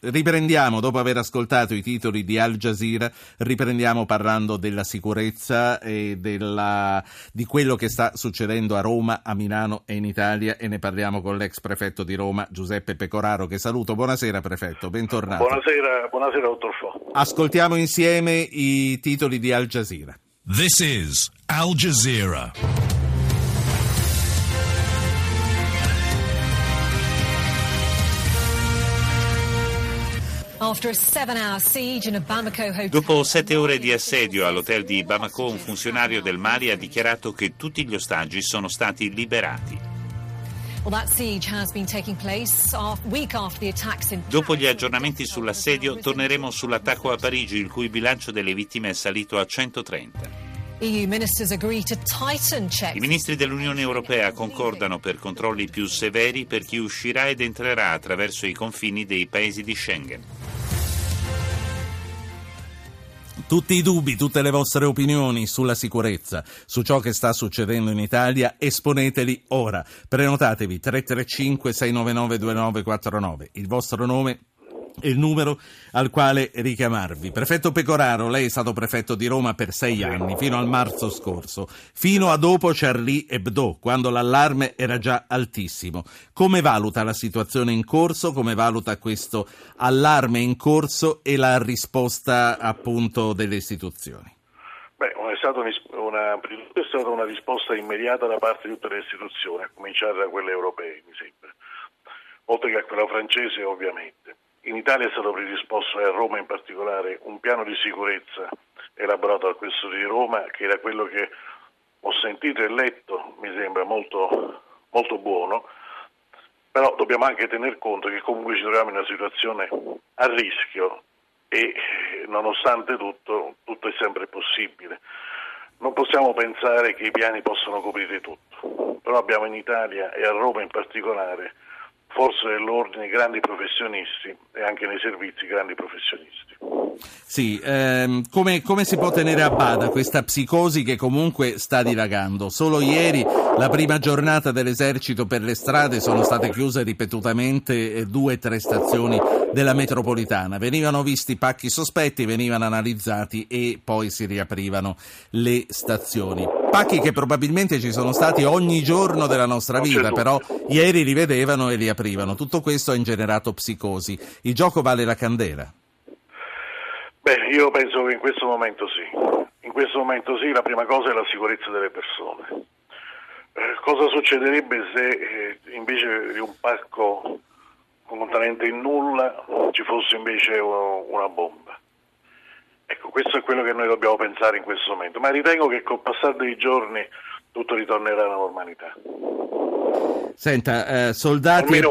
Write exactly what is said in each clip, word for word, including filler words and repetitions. riprendiamo, dopo aver ascoltato i titoli di Al Jazeera, riprendiamo parlando della sicurezza e della, di quello che sta succedendo a Roma, a Milano e in Italia, e ne parliamo con l'ex prefetto di Roma, Giuseppe Pecoraro, che saluto. Buonasera prefetto, bentornato. Buonasera, buonasera dottor Fo. Ascoltiamo insieme i titoli di Al Jazeera. This is Al Jazeera. Dopo sette ore di assedio all'hotel di Bamako, un funzionario del Mali ha dichiarato che tutti gli ostaggi sono stati liberati. Dopo gli aggiornamenti sull'assedio, torneremo sull'attacco a Parigi, il cui bilancio delle vittime è salito a centotrenta. I ministri dell'Unione Europea concordano per controlli più severi per chi uscirà ed entrerà attraverso i confini dei paesi di Schengen. Tutti i dubbi, tutte le vostre opinioni sulla sicurezza, su ciò che sta succedendo in Italia, esponeteli ora. Prenotatevi tre tre cinque sei nove nove due nove quattro nove, il vostro nome e il numero al quale richiamarvi. Prefetto Pecoraro, lei è stato prefetto di Roma per sei anni, fino al marzo scorso, fino a dopo Charlie Hebdo, quando l'allarme era già altissimo. Come valuta la situazione in corso, come valuta questo allarme in corso e la risposta appunto delle istituzioni? Beh, è stata una, è stata una risposta immediata da parte di tutte le istituzioni, a cominciare da quelle europee, mi sembra, oltre che a quella francese ovviamente. In Italia è stato predisposto, e a Roma in particolare, un piano di sicurezza elaborato dal questore di Roma, che era quello che ho sentito e letto, mi sembra molto, molto buono, però dobbiamo anche tener conto che comunque ci troviamo in una situazione a rischio e nonostante tutto, tutto è sempre possibile. Non possiamo pensare che i piani possano coprire tutto, però abbiamo in Italia e a Roma in particolare forze dell'ordine, grandi professionisti, e anche nei servizi grandi professionisti. Sì, ehm, come, come si può tenere a bada questa psicosi che comunque sta dilagando? Solo ieri, la prima giornata dell'esercito per le strade, sono state chiuse ripetutamente due o tre stazioni della metropolitana. Venivano visti pacchi sospetti, venivano analizzati e poi si riaprivano le stazioni. Pacchi che probabilmente ci sono stati ogni giorno della nostra vita, però ieri li vedevano e li aprivano. Tutto questo ha ingenerato psicosi. Il gioco vale la candela? Beh, io penso che in questo momento sì. In questo momento sì, la prima cosa è la sicurezza delle persone. Eh, cosa succederebbe se eh, invece di un pacco contenente il nulla ci fosse invece uh, una bomba? Ecco, questo è quello che noi dobbiamo pensare in questo momento, ma ritengo che col passare dei giorni tutto ritornerà alla normalità. Senta, eh, soldati, e...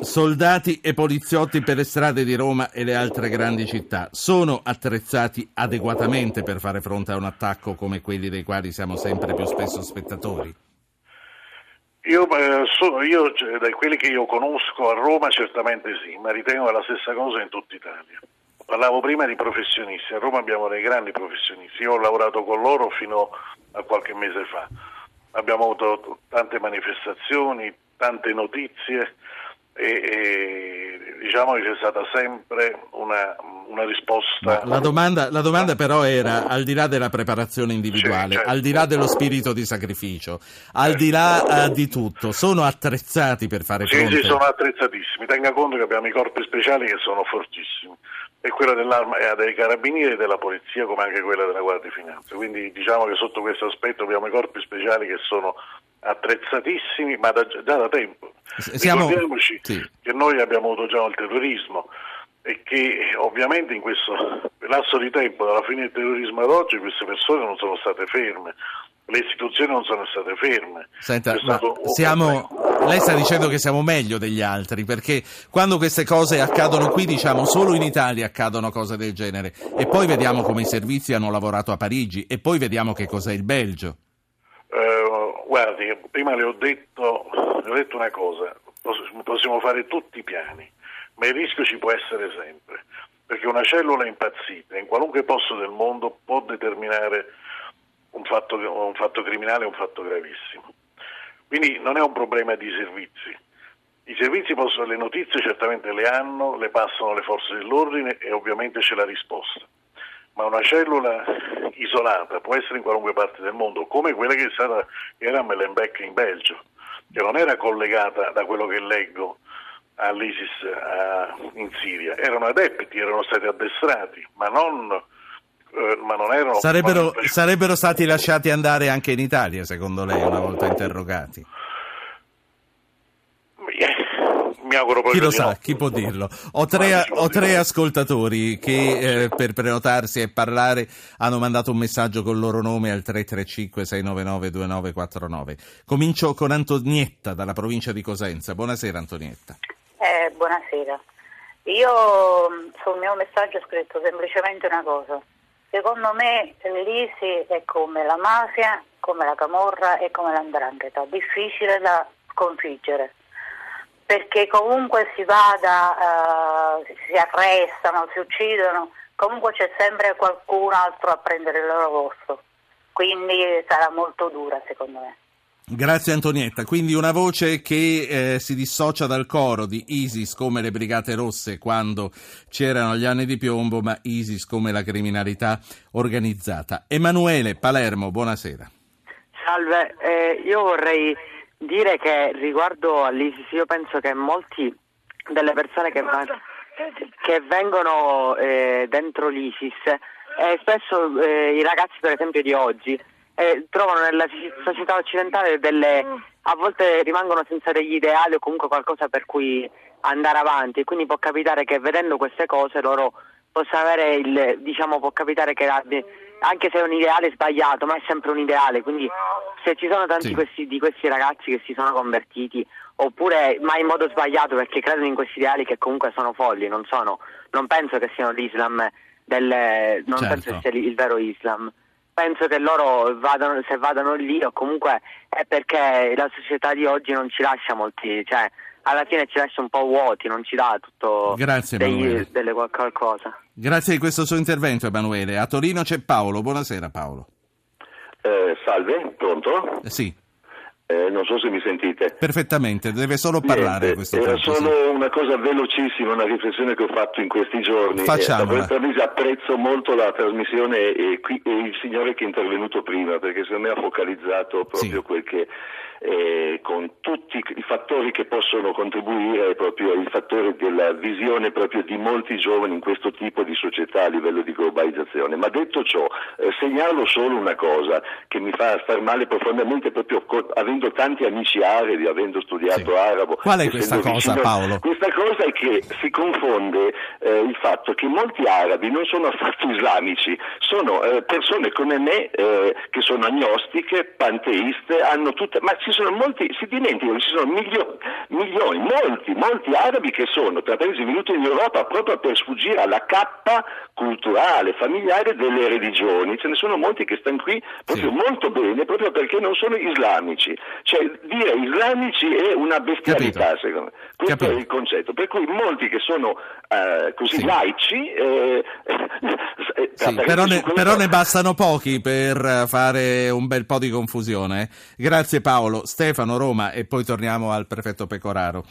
soldati e poliziotti per le strade di Roma e le altre grandi città sono attrezzati adeguatamente per fare fronte a un attacco come quelli dei quali siamo sempre più spesso spettatori? Io, eh, sono, io da quelli che io conosco a Roma certamente sì, ma ritengo la stessa cosa in tutta Italia. Parlavo prima di professionisti, a Roma abbiamo dei grandi professionisti, io ho lavorato con loro fino a qualche mese fa, abbiamo avuto tante manifestazioni, tante notizie e, e diciamo che c'è stata sempre una, una risposta. La domanda, la domanda però era, al di là della preparazione individuale, certo, al di là dello spirito di sacrificio, al certo. di là di tutto, sono attrezzati per fare sì, fronte? Sì, sono attrezzatissimi, tenga conto che abbiamo i corpi speciali che sono fortissimi. E quella dell'arma dei carabinieri e della polizia, come anche quella della Guardia di Finanza. Quindi diciamo che sotto questo aspetto abbiamo i corpi speciali che sono attrezzatissimi, ma da, già da tempo. Siamo... Ricordiamoci sì. che noi abbiamo avuto già il terrorismo e che ovviamente in questo lasso di tempo, dalla fine del terrorismo ad oggi, queste persone non sono state ferme. Le istituzioni non sono state ferme. Senta, ma siamo, lei sta dicendo che siamo meglio degli altri, perché quando queste cose accadono qui, diciamo solo in Italia accadono cose del genere, e poi vediamo come i servizi hanno lavorato a Parigi, e poi vediamo che cos'è il Belgio. Eh, Guardi, prima le ho detto, le ho detto una cosa, possiamo fare tutti i piani, ma il rischio ci può essere sempre, perché una cellula impazzita in qualunque posto del mondo può determinare un fatto, un fatto criminale, un fatto gravissimo. Quindi non è un problema di servizi. I servizi possono, le notizie certamente le hanno, le passano le forze dell'ordine e ovviamente c'è la risposta. Ma una cellula isolata può essere in qualunque parte del mondo, come quella che è stata, era a Molenbeek in Belgio, che non era collegata, da quello che leggo, all'ISIS a, in Siria. Erano adepti, erano stati addestrati, ma non, eh, ma non erano... Sarebbero, sarebbero stati lasciati andare anche in Italia, secondo lei, una volta interrogati? Mi auguro chi lo sa, no. Chi può dirlo? Ho tre, ho tre ascoltatori che eh, per prenotarsi e parlare hanno mandato un messaggio col loro nome al tre tre cinque sei nove nove due nove quattro nove. Comincio con Antonietta dalla provincia di Cosenza. Buonasera Antonietta. Eh, buonasera. Io sul mio messaggio ho scritto semplicemente una cosa. Secondo me l'ISIS è come la mafia, come la camorra e come l'andrangheta. Difficile da sconfiggere. Perché comunque si vada, uh, si arrestano, si uccidono, comunque c'è sempre qualcun altro a prendere il loro posto, quindi sarà molto dura secondo me. Grazie Antonietta, quindi una voce che eh, si dissocia dal coro di ISIS come le Brigate Rosse quando c'erano gli anni di piombo, ma ISIS come la criminalità organizzata. Emanuele, Palermo, buonasera. Salve, eh, io vorrei... dire che riguardo all'ISIS io penso che molti delle persone che, va- che vengono eh, dentro l'ISIS eh, spesso eh, i ragazzi per esempio di oggi eh, trovano nella società occidentale delle, a volte rimangono senza degli ideali o comunque qualcosa per cui andare avanti, quindi può capitare che vedendo queste cose loro possano avere il, diciamo può capitare che anche se è un ideale sbagliato, ma è sempre un ideale, quindi se ci sono tanti sì. questi, di questi ragazzi che si sono convertiti, oppure ma in modo sbagliato perché credono in questi ideali che comunque sono folli, non sono, non penso che siano l'Islam, del, non certo. penso che sia il vero Islam, penso che loro vadano, se vadano lì o comunque è perché la società di oggi non ci lascia molti, cioè alla fine ci lascia un po' vuoti, non ci dà tutto grazie, degli, delle qualcosa. Grazie di questo suo intervento Emanuele. A Torino c'è Paolo, buonasera Paolo. Eh, salve, pronto? Sì. Eh, non so se mi sentite. Perfettamente, deve solo parlare. Niente, questo era punto, solo sì. una cosa velocissima, una riflessione che ho fatto in questi giorni. Facciamola. Eh, apprezzo molto la trasmissione e, qui, e il signore che è intervenuto prima, perché secondo me ha focalizzato proprio sì. quel che... Eh, con tutti i fattori che possono contribuire proprio al fattore della visione proprio di molti giovani in questo tipo di società a livello di globalizzazione. Ma detto ciò, eh, segnalo solo una cosa che mi fa star male profondamente proprio co- avendo tanti amici arabi, avendo studiato sì. arabo. Qual è questa cosa, Paolo? Questa cosa è che si confonde eh, il fatto che molti arabi non sono affatto islamici, sono eh, persone come me eh, che sono agnostiche, panteiste, hanno tutta... ma ci sono molti, si dimenticano, ci sono milioni, milioni, molti, molti arabi che sono tra paesi venuti in Europa proprio per sfuggire alla cappa culturale, familiare delle religioni. Ce ne sono molti che stanno qui proprio sì. molto bene, proprio perché non sono islamici. Cioè dire islamici è una bestialità, Capito. secondo me. Questo Capito. è il concetto. Per cui molti che sono eh, così sì. laici... Eh, sì, però, ne, però ne bastano pochi per fare un bel po' di confusione. Grazie Paolo. Stefano, Roma, e poi torniamo al prefetto Pecoraro.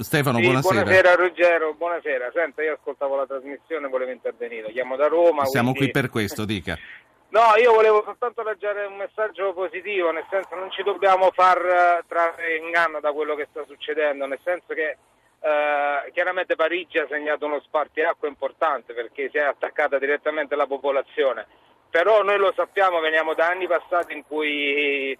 Stefano, sì, buonasera. Buonasera Ruggero, buonasera. Senta, io ascoltavo la trasmissione, volevo intervenire. Chiamo da Roma. Siamo quindi... qui per questo, dica. No, io volevo soltanto lanciare un messaggio positivo, nel senso non ci dobbiamo far trarre inganno da quello che sta succedendo, nel senso che Uh, chiaramente Parigi ha segnato uno spartiacque importante perché si è attaccata direttamente alla popolazione, però noi lo sappiamo, veniamo da anni passati in cui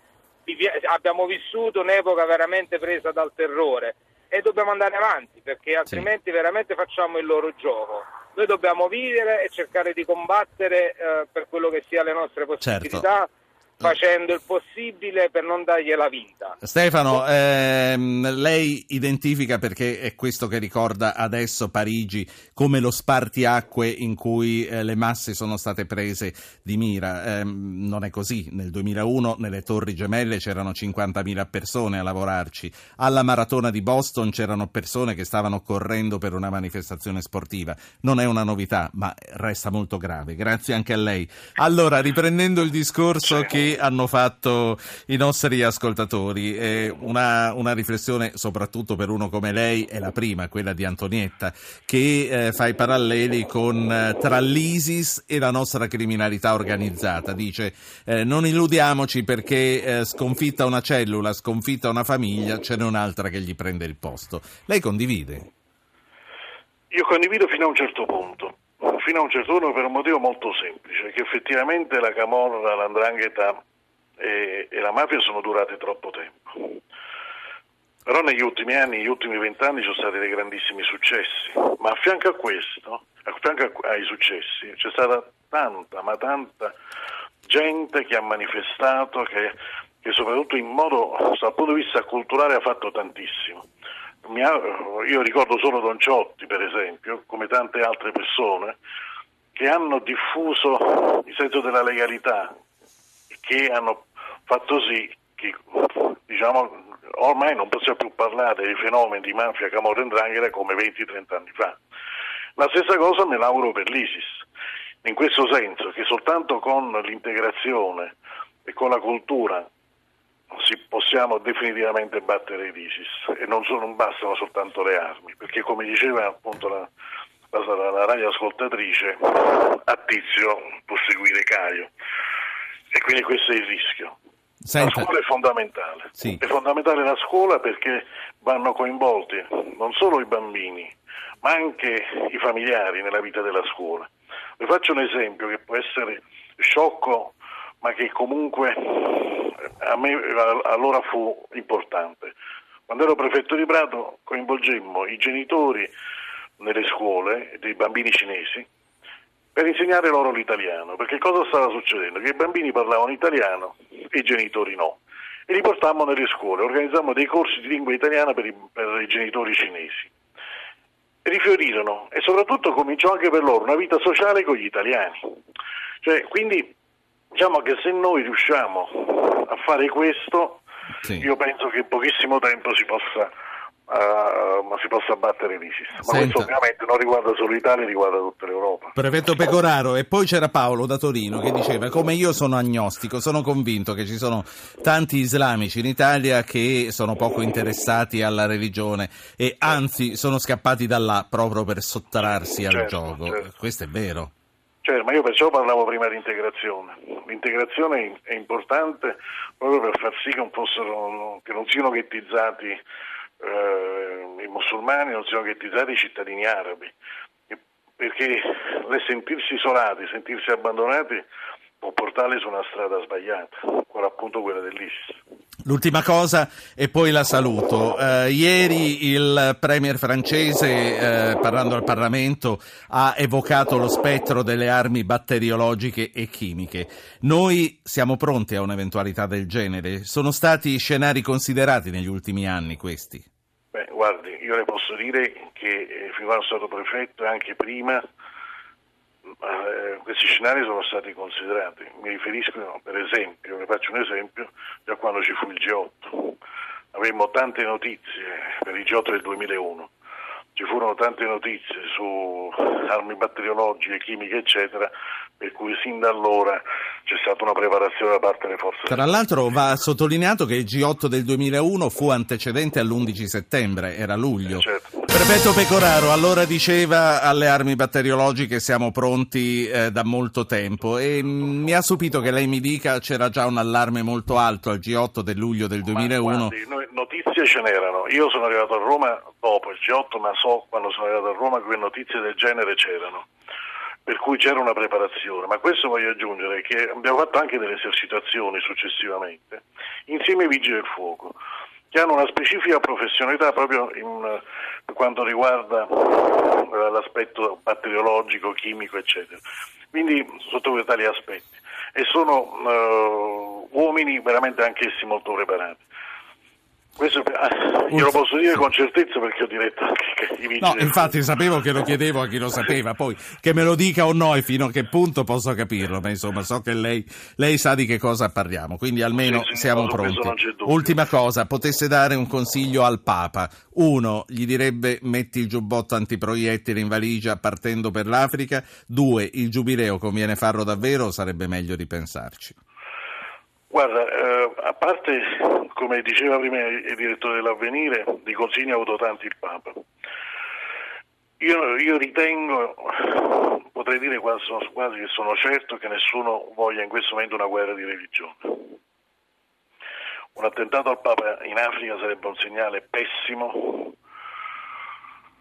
abbiamo vissuto un'epoca veramente presa dal terrore e dobbiamo andare avanti perché altrimenti sì. veramente facciamo il loro gioco. Noi dobbiamo vivere e cercare di combattere uh, per quello che sia le nostre possibilità, certo. facendo il possibile per non dargliela vinta. Stefano, ehm, lei identifica, perché è questo che ricorda adesso Parigi, come lo spartiacque in cui eh, le masse sono state prese di mira. Eh, non è così. Nel duemilauno nelle Torri Gemelle c'erano cinquantamila persone a lavorarci. Alla maratona di Boston c'erano persone che stavano correndo per una manifestazione sportiva. Non è una novità, ma resta molto grave. Grazie anche a lei. Allora, riprendendo il discorso che hanno fatto i nostri ascoltatori, eh, una, una riflessione soprattutto per uno come lei è la prima, quella di Antonietta, che eh, fa i paralleli con eh, tra l'ISIS e la nostra criminalità organizzata. Dice eh, non illudiamoci, perché eh, sconfitta una cellula, sconfitta una famiglia, ce n'è un'altra che gli prende il posto. Lei condivide? Io condivido fino a un certo punto. Fino a un certo punto per un motivo molto semplice, che effettivamente la Camorra, la 'ndrangheta e, e la mafia sono durate troppo tempo. Però negli ultimi anni, gli ultimi vent'anni ci sono stati dei grandissimi successi, ma a fianco a questo, a fianco ai successi, c'è stata tanta, ma tanta gente che ha manifestato, che, che soprattutto in modo, dal punto di vista culturale, ha fatto tantissimo. Io ricordo solo Don Ciotti, per esempio, come tante altre persone che hanno diffuso il senso della legalità, che hanno fatto sì che, diciamo, ormai non possiamo più parlare dei fenomeni di mafia, camorra e 'ndrangheta come venti trenta anni fa. La stessa cosa me l'auguro per l'ISIS, in questo senso che soltanto con l'integrazione e con la cultura si possiamo definitivamente battere l'ISIS, e non, sono, non bastano soltanto le armi, perché come diceva appunto la, la, la, la radioascoltatrice, a Tizio può seguire Caio, e quindi questo è il rischio. Senta. La scuola è fondamentale, sì. È fondamentale la scuola, perché vanno coinvolti non solo i bambini ma anche i familiari nella vita della scuola. Vi faccio un esempio che può essere sciocco, ma che comunque a me allora fu importante. Quando ero prefetto di Prato coinvolgemmo i genitori nelle scuole dei bambini cinesi per insegnare loro l'italiano, perché cosa stava succedendo? Che i bambini parlavano italiano e i genitori no, e li portammo nelle scuole, organizzammo dei corsi di lingua italiana per i, per i genitori cinesi. Rifiorirono, e soprattutto cominciò anche per loro una vita sociale con gli italiani. Cioè, quindi diciamo che se noi riusciamo a fare questo, sì, io penso che in pochissimo tempo si possa, uh, si possa battere l'ISIS. Ma Senta. Questo ovviamente non riguarda solo l'Italia, riguarda tutta l'Europa. Prefetto Pecoraro, e poi c'era Paolo da Torino che diceva: come io sono agnostico, sono convinto che ci sono tanti islamici in Italia che sono poco interessati alla religione e anzi sono scappati da là proprio per sottrarsi certo, al gioco. Certo. Questo è vero. Cioè, ma io perciò parlavo prima di integrazione. L'integrazione è importante proprio per far sì che non, fossero, che non siano ghettizzati eh, i musulmani, non siano ghettizzati i cittadini arabi, perché sentirsi isolati, sentirsi abbandonati può portarli su una strada sbagliata, quella appunto quella dell'ISIS. L'ultima cosa e poi la saluto. Eh, ieri il premier francese, eh, parlando al Parlamento, ha evocato lo spettro delle armi batteriologiche e chimiche. Noi siamo pronti a un'eventualità del genere? Sono stati scenari considerati negli ultimi anni questi? Beh, guardi, io le posso dire che fino al stato prefetto e anche prima Eh, questi scenari sono stati considerati. Mi riferisco, per esempio, ne faccio un esempio, già quando ci fu il G otto avemmo tante notizie. Per il G otto del duemilauno ci furono tante notizie su armi batteriologiche, chimiche eccetera, per cui sin da allora c'è stata una preparazione da parte delle forze. Tra l'altro va sottolineato che il G otto del duemilauno fu antecedente all'undici settembre, era luglio. Eh, certo. Prefetto Pecoraro allora diceva: alle armi batteriologiche siamo pronti eh, da molto tempo, e mh, mi ha stupito che lei mi dica c'era già un allarme molto alto al G otto del luglio del duemilauno. Ma, guardi, noi, notizie ce n'erano, io sono arrivato a Roma dopo il G otto, ma so quando sono arrivato a Roma che notizie del genere c'erano, per cui c'era una preparazione. Ma questo voglio aggiungere che abbiamo fatto anche delle esercitazioni successivamente insieme ai vigili del fuoco, che hanno una specifica professionalità proprio in, per quanto riguarda l'aspetto batteriologico, chimico, eccetera. Quindi sotto tali aspetti. E sono eh, uomini veramente anch'essi molto preparati. Questo io lo posso dire con certezza perché ho diretto anche i vigili. No, infatti sapevo che lo chiedevo a chi lo sapeva, poi che me lo dica o no e fino a che punto posso capirlo, ma insomma so che lei, lei sa di che cosa parliamo, quindi almeno sì, sì, siamo pronti. Ultima cosa, potesse dare un consiglio al Papa, uno, gli direbbe metti il giubbotto antiproiettile in valigia partendo per l'Africa, due, il giubileo conviene farlo davvero o sarebbe meglio ripensarci? Guarda, eh, a parte, come diceva prima il direttore dell'Avvenire, di consigli ha avuto tanti il Papa. Io, io ritengo, potrei dire quasi, quasi che sono certo che nessuno voglia in questo momento una guerra di religione. Un attentato al Papa in Africa sarebbe un segnale pessimo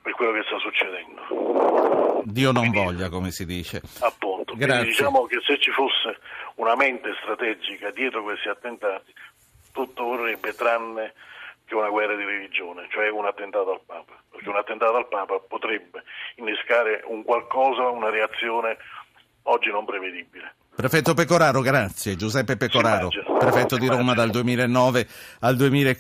per quello che sta succedendo. Dio non quindi, voglia, come si dice. Appunto. Quindi diciamo che se ci fosse una mente strategica dietro questi attentati, tutto vorrebbe tranne che una guerra di religione, cioè un attentato al Papa. Perché un attentato al Papa potrebbe innescare un qualcosa, una reazione oggi non prevedibile. Prefetto Pecoraro, grazie. Giuseppe Pecoraro, prefetto di Roma dal duemilanove al duemilaquindici.